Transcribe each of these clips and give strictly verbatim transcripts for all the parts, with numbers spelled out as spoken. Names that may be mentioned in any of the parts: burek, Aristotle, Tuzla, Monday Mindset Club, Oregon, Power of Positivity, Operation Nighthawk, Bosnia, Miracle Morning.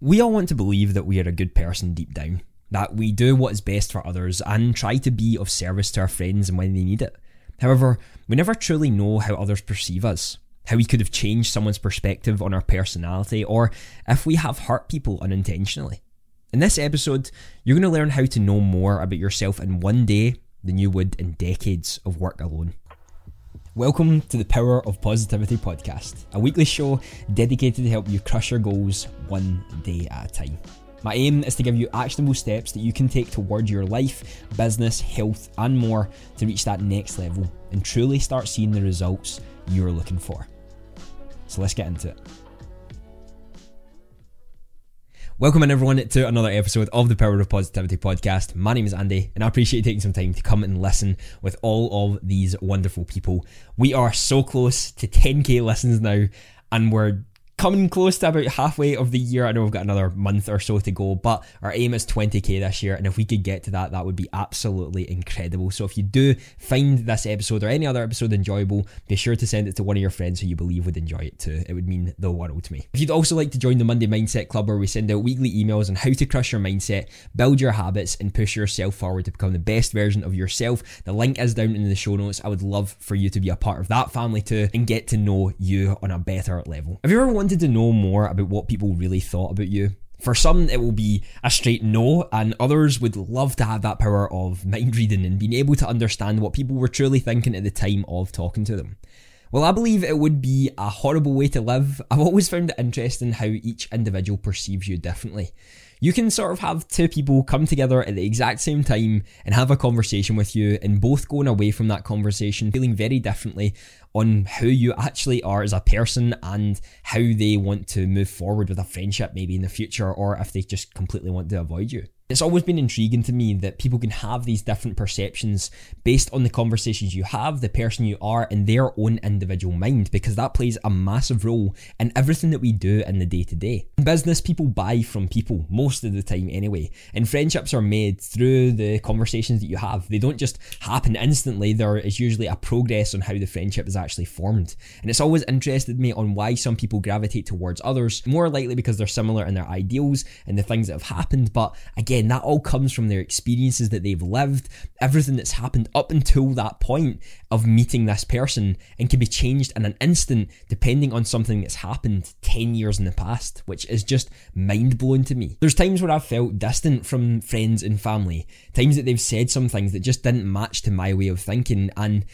We all want to believe that we are a good person deep down, that we do what is best for others and try to be of service to our friends and when they need it. However, we never truly know how others perceive us, how we could have changed someone's perspective on our personality, or if we have hurt people unintentionally. In this episode, you're going to learn how to know more about yourself in one day than you would in decades of work alone. Welcome to the Power of Positivity podcast, a weekly show dedicated to help you crush your goals one day at a time. My aim is to give you actionable steps that you can take toward your life, business, health, and more to reach that next level and truly start seeing the results you're looking for. So let's get into it. Welcome in everyone to another episode of the Power of Positivity podcast. My name is Andy and I appreciate you taking some time to come and listen with all of these wonderful people. We are so close to ten k listens now and we're coming close to about halfway of the year. I know we've got another month or so to go, but our aim is twenty k this year, and if we could get to that, that would be absolutely incredible. So if you do find this episode or any other episode enjoyable, be sure to send it to one of your friends who you believe would enjoy it too. It would mean the world to me. If you'd also like to join the Monday Mindset Club, where we send out weekly emails on how to crush your mindset, build your habits, and push yourself forward to become the best version of yourself, the link is down in the show notes. I would love for you to be a part of that family too and get to know you on a better level. Have you ever wanted to know more about what people really thought about you? For some, it will be a straight no, and others would love to have that power of mind reading and being able to understand what people were truly thinking at the time of talking to them. Well, I believe it would be a horrible way to live. I've always found it interesting how each individual perceives you differently. You can sort of have two people come together at the exact same time and have a conversation with you, and both going away from that conversation feeling very differently on who you actually are as a person and how they want to move forward with a friendship maybe in the future, or if they just completely want to avoid you. It's always been intriguing to me that people can have these different perceptions based on the conversations you have, the person you are, and their own individual mind, because that plays a massive role in everything that we do in the day to day. In business, people buy from people most of the time anyway, and friendships are made through the conversations that you have. They don't just happen instantly. There is usually a progress on how the friendship is actually formed, and it's always interested me on why some people gravitate towards others, more likely because they're similar in their ideals and the things that have happened, but again, and that all comes from their experiences that they've lived, everything that's happened up until that point of meeting this person, and can be changed in an instant depending on something that's happened ten years in the past, which is just mind-blowing to me. There's times where I've felt distant from friends and family, times that they've said some things that just didn't match to my way of thinking, and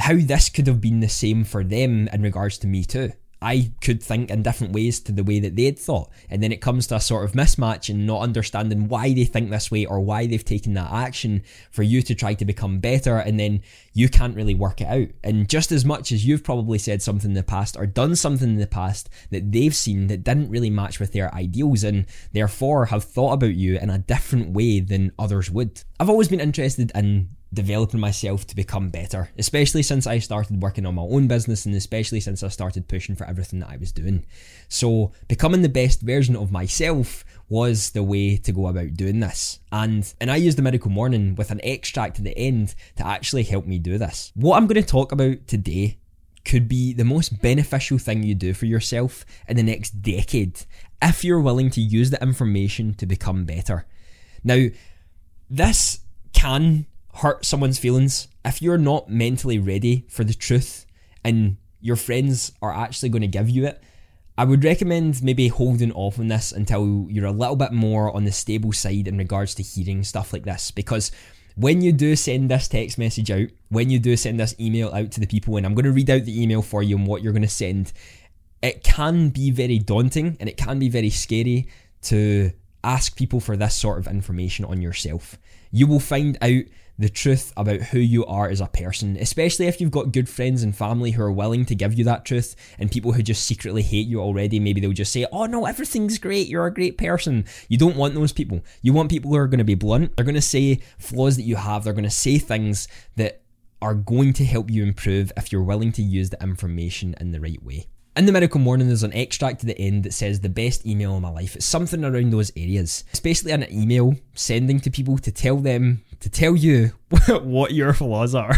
how this could have been the same for them in regards to me too. I could think in different ways to the way that they had thought, and then it comes to a sort of mismatch and not understanding why they think this way or why they've taken that action for you to try to become better, and then you can't really work it out. And just as much as you've probably said something in the past or done something in the past that they've seen that didn't really match with their ideals, and therefore have thought about you in a different way than others would. I've always been interested in developing myself to become better, especially since I started working on my own business, and especially since I started pushing for everything that I was doing. So becoming the best version of myself was the way to go about doing this. And and I used the Miracle Morning with an extract at the end to actually help me do this. What I'm going to talk about today could be the most beneficial thing you do for yourself in the next decade if you're willing to use the information to become better. Now, this can hurt someone's feelings if you're not mentally ready for the truth and your friends are actually going to give you it. I would recommend maybe holding off on this until you're a little bit more on the stable side in regards to hearing stuff like this, because when you do send this text message out, when you do send this email out to the people, and I'm going to read out the email for you and what you're going to send, it can be very daunting and it can be very scary to ask people for this sort of information on yourself. You will find out the truth about who you are as a person, especially if you've got good friends and family who are willing to give you that truth, and people who just secretly hate you already. Maybe they'll just say, oh no, everything's great, you're a great person. You don't want those people. You want people who are going to be blunt. They're going to say flaws that you have. They're going to say things that are going to help you improve if you're willing to use the information in the right way. In the Miracle Morning, there's an extract at the end that says the best email of my life. It's something around those areas. It's basically an email sending to people to tell them, to tell you what your flaws are.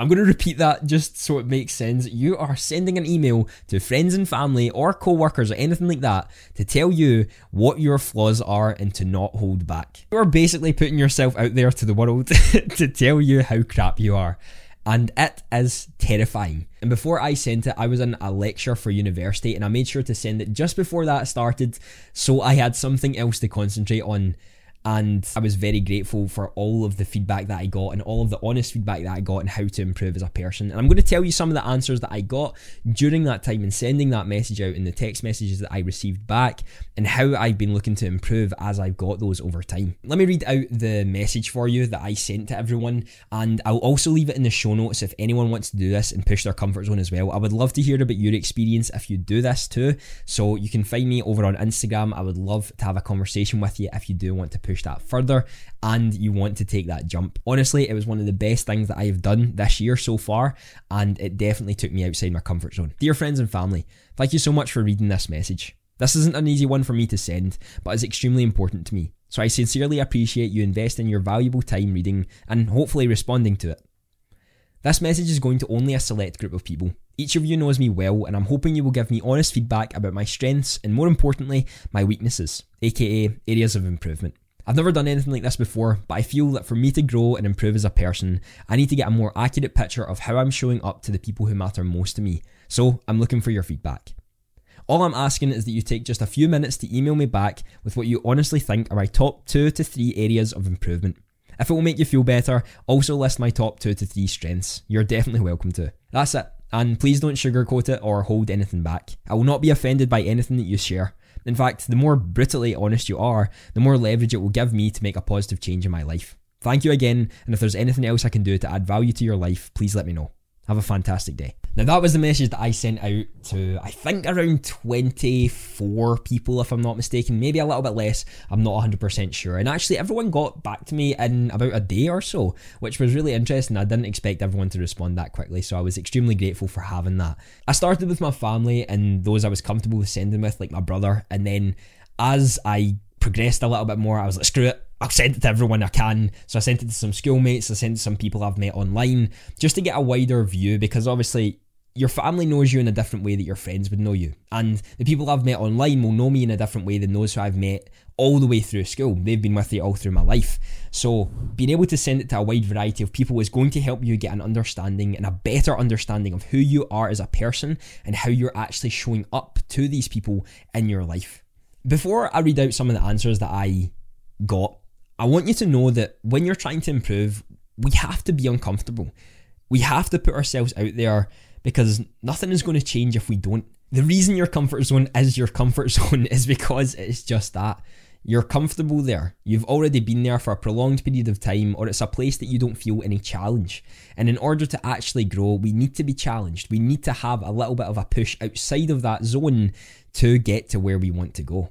I'm going to repeat that just so it makes sense. You are sending an email to friends and family or co-workers or anything like that to tell you what your flaws are and to not hold back. You're basically putting yourself out there to the world to tell you how crap you are. And it is terrifying. And before I sent it, I was in a lecture for university and I made sure to send it just before that started so I had something else to concentrate on. And I was very grateful for all of the feedback that I got and all of the honest feedback that I got and how to improve as a person. And I'm going to tell you some of the answers that I got during that time and sending that message out and the text messages that I received back and how I've been looking to improve as I've got those over time. Let me read out the message for you that I sent to everyone, and I'll also leave it in the show notes if anyone wants to do this and push their comfort zone as well. I would love to hear about your experience if you do this too. So you can find me over on Instagram. I would love to have a conversation with you if you do want to push push that further and you want to take that jump. Honestly, it was one of the best things that I have done this year so far, and it definitely took me outside my comfort zone. Dear friends and family, thank you so much for reading this message. This isn't an easy one for me to send, but it's extremely important to me. So I sincerely appreciate you investing your valuable time reading and hopefully responding to it. This message is going to only a select group of people. Each of you knows me well, and I'm hoping you will give me honest feedback about my strengths and, more importantly, my weaknesses, aka areas of improvement. I've never done anything like this before, but I feel that for me to grow and improve as a person, I need to get a more accurate picture of how I'm showing up to the people who matter most to me. So I'm looking for your feedback. All I'm asking is that you take just a few minutes to email me back with what you honestly think are my top two to three areas of improvement. If it will make you feel better, also list my top two to three strengths. You're definitely welcome to. That's it. And please don't sugarcoat it or hold anything back. I will not be offended by anything that you share. In fact, the more brutally honest you are, the more leverage it will give me to make a positive change in my life. Thank you again, and if there's anything else I can do to add value to your life, please let me know. Have a fantastic day. Now, that was the message that I sent out to, I think, around twenty-four people, if I'm not mistaken, maybe a little bit less. I'm not one hundred percent sure. And actually, everyone got back to me in about a day or so, which was really interesting. I didn't expect everyone to respond that quickly, so I was extremely grateful for having that. I started with my family and those I was comfortable with sending with, like my brother, and then as I progressed a little bit more, I was like, screw it. I'll send it to everyone I can. So I sent it to some schoolmates, I sent it to some people I've met online, just to get a wider view, because obviously your family knows you in a different way that your friends would know you. And the people I've met online will know me in a different way than those who I've met all the way through school. They've been with you all through my life. So being able to send it to a wide variety of people is going to help you get an understanding and a better understanding of who you are as a person and how you're actually showing up to these people in your life. Before I read out some of the answers that I got, I want you to know that when you're trying to improve, we have to be uncomfortable. We have to put ourselves out there because nothing is going to change if we don't. The reason your comfort zone is your comfort zone is because it's just that. You're comfortable there. You've already been there for a prolonged period of time, or it's a place that you don't feel any challenge. And in order to actually grow, we need to be challenged. We need to have a little bit of a push outside of that zone to get to where we want to go.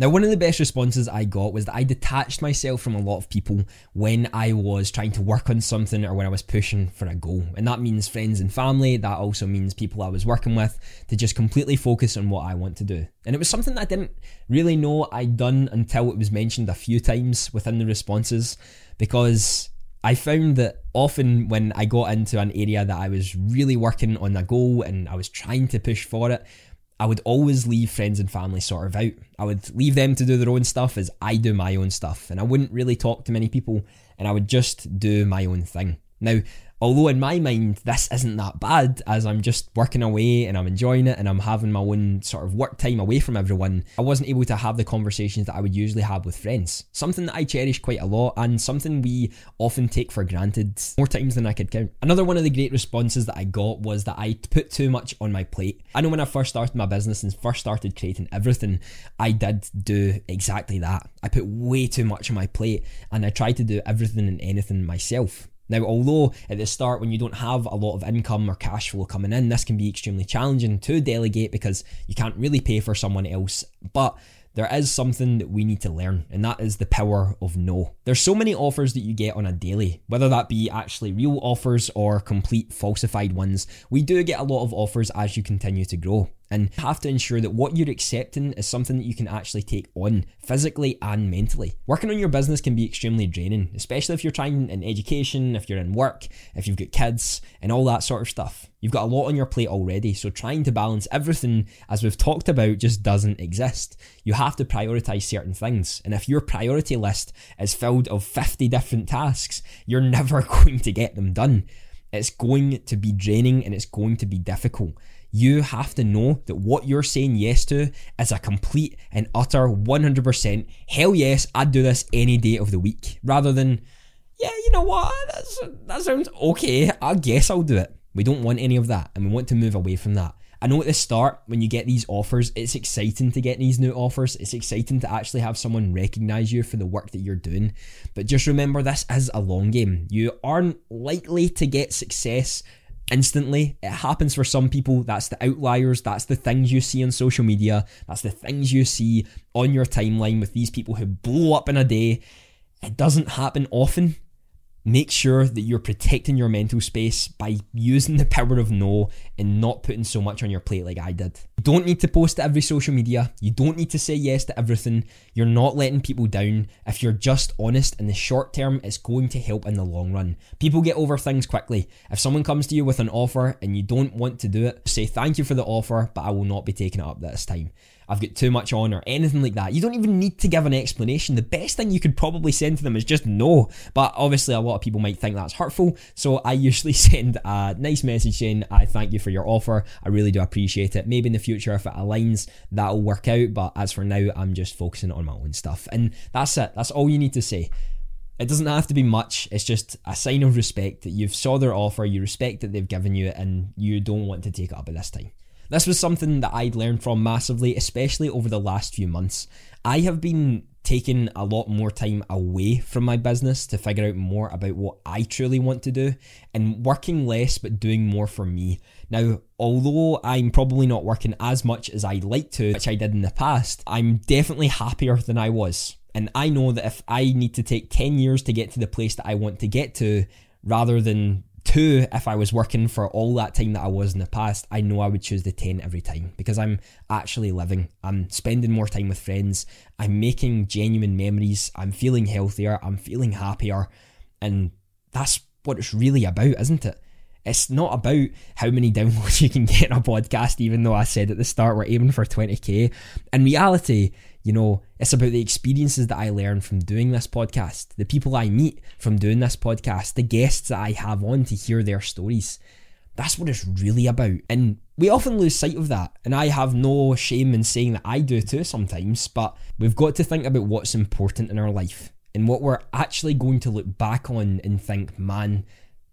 Now, one of the best responses I got was that I detached myself from a lot of people when I was trying to work on something or when I was pushing for a goal. And that means friends and family. That also means people I was working with, to just completely focus on what I want to do. And it was something that I didn't really know I'd done until it was mentioned a few times within the responses, because I found that often when I got into an area that I was really working on a goal and I was trying to push for it, I would always leave friends and family sort of out. I would leave them to do their own stuff as I do my own stuff, and I wouldn't really talk to many people, and I would just do my own thing. Now, although in my mind this isn't that bad, as I'm just working away and I'm enjoying it and I'm having my own sort of work time away from everyone, I wasn't able to have the conversations that I would usually have with friends. Something that I cherish quite a lot, and something we often take for granted more times than I could count. Another one of the great responses that I got was that I put too much on my plate. I know when I first started my business and first started creating everything, I did do exactly that. I put way too much on my plate and I tried to do everything and anything myself. Now, although at the start when you don't have a lot of income or cash flow coming in, this can be extremely challenging to delegate because you can't really pay for someone else, but there is something that we need to learn, and that is the power of no. There's so many offers that you get on a daily, whether that be actually real offers or complete falsified ones. We do get a lot of offers as you continue to grow. And you have to ensure that what you're accepting is something that you can actually take on physically and mentally. Working on your business can be extremely draining, especially if you're trying in education, if you're in work, if you've got kids and all that sort of stuff. You've got a lot on your plate already, so trying to balance everything, as we've talked about, just doesn't exist. You have to prioritize certain things, and if your priority list is filled of fifty different tasks, you're never going to get them done. It's going to be draining and it's going to be difficult. You have to know that what you're saying yes to is a complete and utter one hundred percent, hell yes, I'd do this any day of the week, rather than, yeah, you know what, that's, that sounds okay, I guess I'll do it. We don't want any of that, and we want to move away from that. I know at the start, when you get these offers, it's exciting to get these new offers. It's exciting to actually have someone recognize you for the work that you're doing. But just remember, this is a long game. You aren't likely to get success instantly. It happens for some people. That's the outliers. That's the things you see on social media. That's the things you see on your timeline with these people who blow up in a day. It doesn't happen often. Make sure that you're protecting your mental space by using the power of no and not putting so much on your plate like I did. You don't need to post to every social media. You don't need to say yes to everything. You're not letting people down. If you're just honest in the short term, it's going to help in the long run. People get over things quickly. If someone comes to you with an offer and you don't want to do it, say thank you for the offer, but I will not be taking it up this time. I've got too much on, or anything like that. You don't even need to give an explanation. The best thing you could probably send to them is just no. But obviously a lot of people might think that's hurtful. So I usually send a nice message saying, I thank you for your offer. I really do appreciate it. Maybe in the future, if it aligns, that'll work out. But as for now, I'm just focusing on my own stuff. And that's it. That's all you need to say. It doesn't have to be much. It's just a sign of respect that you've saw their offer, you respect that they've given you it, and you don't want to take it up at this time. This was something that I'd learned from massively, especially over the last few months. I have been taking a lot more time away from my business to figure out more about what I truly want to do and working less but doing more for me. Now, although I'm probably not working as much as I'd like to, which I did in the past, I'm definitely happier than I was. And I know that if I need to take ten years to get to the place that I want to get to, rather than two, if I was working for all that time that I was in the past, I know I would choose the ten every time because I'm actually living. I'm spending more time with friends. I'm making genuine memories. I'm feeling healthier. I'm feeling happier. And that's what it's really about, isn't it? It's not about how many downloads you can get in a podcast, even though I said at the start we're aiming for twenty K. In reality, you know, it's about the experiences that I learn from doing this podcast, the people I meet from doing this podcast, the guests that I have on to hear their stories. That's what it's really about. And we often lose sight of that. And I have no shame in saying that I do too sometimes, but we've got to think about what's important in our life and what we're actually going to look back on and think, man,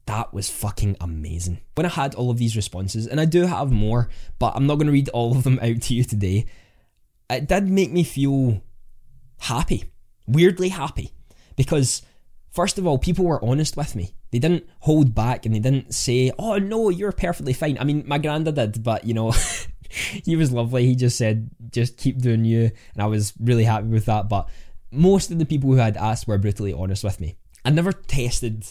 that was fucking amazing. When I had all of these responses, and I do have more, but I'm not going to read all of them out to you today, it did make me feel happy, weirdly happy, because first of all, people were honest with me. They didn't hold back and they didn't say, oh no, you're perfectly fine. I mean, my granddad did, but you know, he was lovely. He just said, just keep doing you. And I was really happy with that. But most of the people who had asked were brutally honest with me. I never tested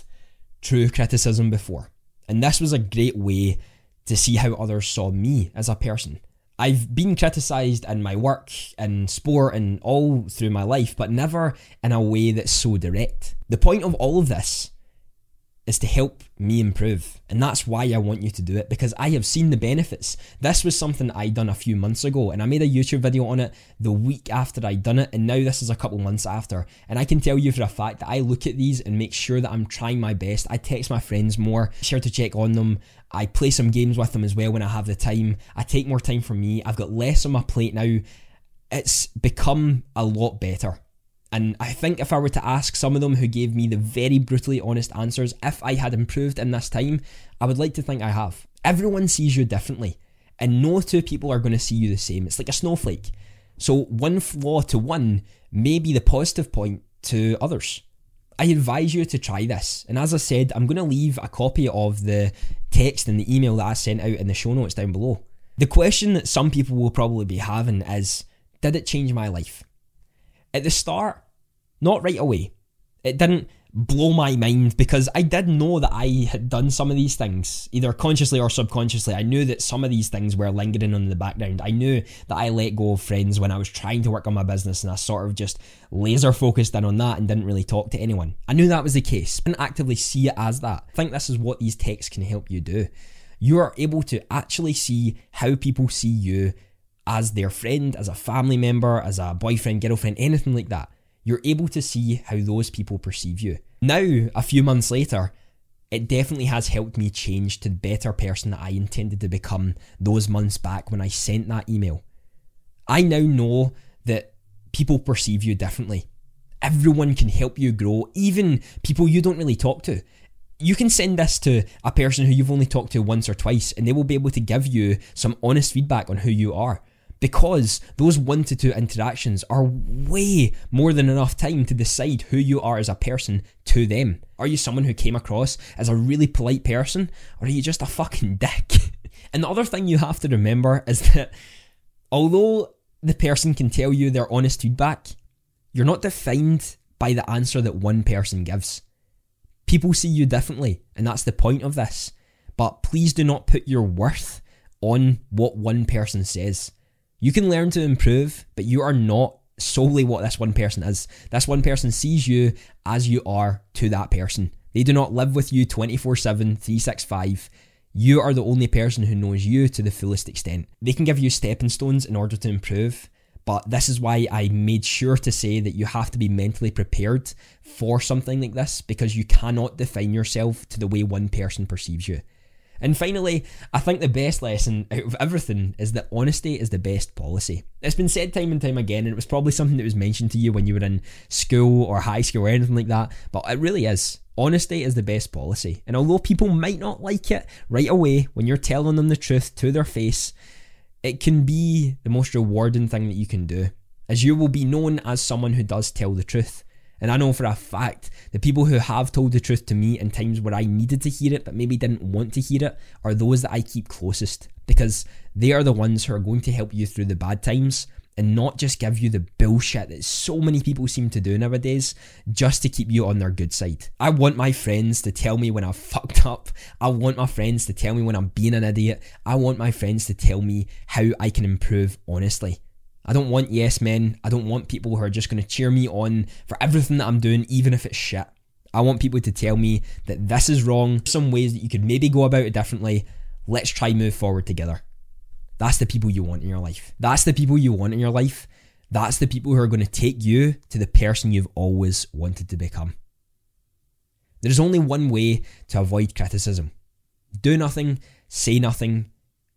true criticism before. And this was a great way to see how others saw me as a person. I've been criticised in my work, in sport, and all through my life, but never in a way that's so direct. The point of all of this is to help me improve, and that's why I want you to do it, because I have seen the benefits. This was something I done a few months ago, and I made a YouTube video on it the week after I done it, and now this is a couple months after, and I can tell you for a fact that I look at these and make sure that I'm trying my best. I text my friends more, sure to check on them. I play some games with them as well when I have the time. I take more time for me. I've got less on my plate now. It's become a lot better. And I think if I were to ask some of them who gave me the very brutally honest answers, if I had improved in this time, I would like to think I have. Everyone sees you differently, and no two people are going to see you the same. It's like a snowflake. So one flaw to one may be the positive point to others. I advise you to try this. And as I said, I'm going to leave a copy of the text and the email that I sent out in the show notes down below. The question that some people will probably be having is, did it change my life? At the start, not right away. It didn't blow my mind, because I did know that I had done some of these things, either consciously or subconsciously. I knew that some of these things were lingering on the background. I knew that I let go of friends when I was trying to work on my business, and I sort of just laser focused in on that and didn't really talk to anyone. I knew that was the case. I didn't actively see it as that. I think this is what these texts can help you do. You are able to actually see how people see you as their friend, as a family member, as a boyfriend, girlfriend, anything like that. You're able to see how those people perceive you. Now, a few months later, it definitely has helped me change to the better person that I intended to become those months back when I sent that email. I now know that people perceive you differently. Everyone can help you grow, even people you don't really talk to. You can send this to a person who you've only talked to once or twice, and they will be able to give you some honest feedback on who you are, because those one to two interactions are way more than enough time to decide who you are as a person to them. Are you someone who came across as a really polite person, or are you just a fucking dick? And the other thing you have to remember is that although the person can tell you their honest feedback, you're not defined by the answer that one person gives. People see you differently, and that's the point of this. But please do not put your worth on what one person says. You can learn to improve, but you are not solely what this one person is. This one person sees you as you are to that person. They do not live with you twenty-four seven, three sixty-five. You are the only person who knows you to the fullest extent. They can give you stepping stones in order to improve, but this is why I made sure to say that you have to be mentally prepared for something like this, because you cannot define yourself to the way one person perceives you. And finally, I think the best lesson out of everything is that honesty is the best policy. It's been said time and time again, and it was probably something that was mentioned to you when you were in school or high school or anything like that, but it really is. Honesty is the best policy. And although people might not like it right away when you're telling them the truth to their face, it can be the most rewarding thing that you can do, as you will be known as someone who does tell the truth. And I know for a fact the people who have told the truth to me in times where I needed to hear it but maybe didn't want to hear it are those that I keep closest, because they are the ones who are going to help you through the bad times and not just give you the bullshit that so many people seem to do nowadays just to keep you on their good side. I want my friends to tell me when I've fucked up. I want my friends to tell me when I'm being an idiot. I want my friends to tell me how I can improve honestly. I don't want yes men. I don't want people who are just going to cheer me on for everything that I'm doing, even if it's shit. I want people to tell me that this is wrong, some ways that you could maybe go about it differently. Let's try move forward together. That's the people you want in your life. That's the people you want in your life. That's the people who are going to take you to the person you've always wanted to become. There's only one way to avoid criticism. Do nothing, say nothing,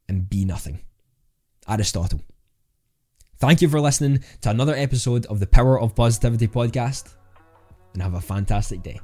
and be nothing. Aristotle. Thank you for listening to another episode of the Power of Positivity podcast, and have a fantastic day.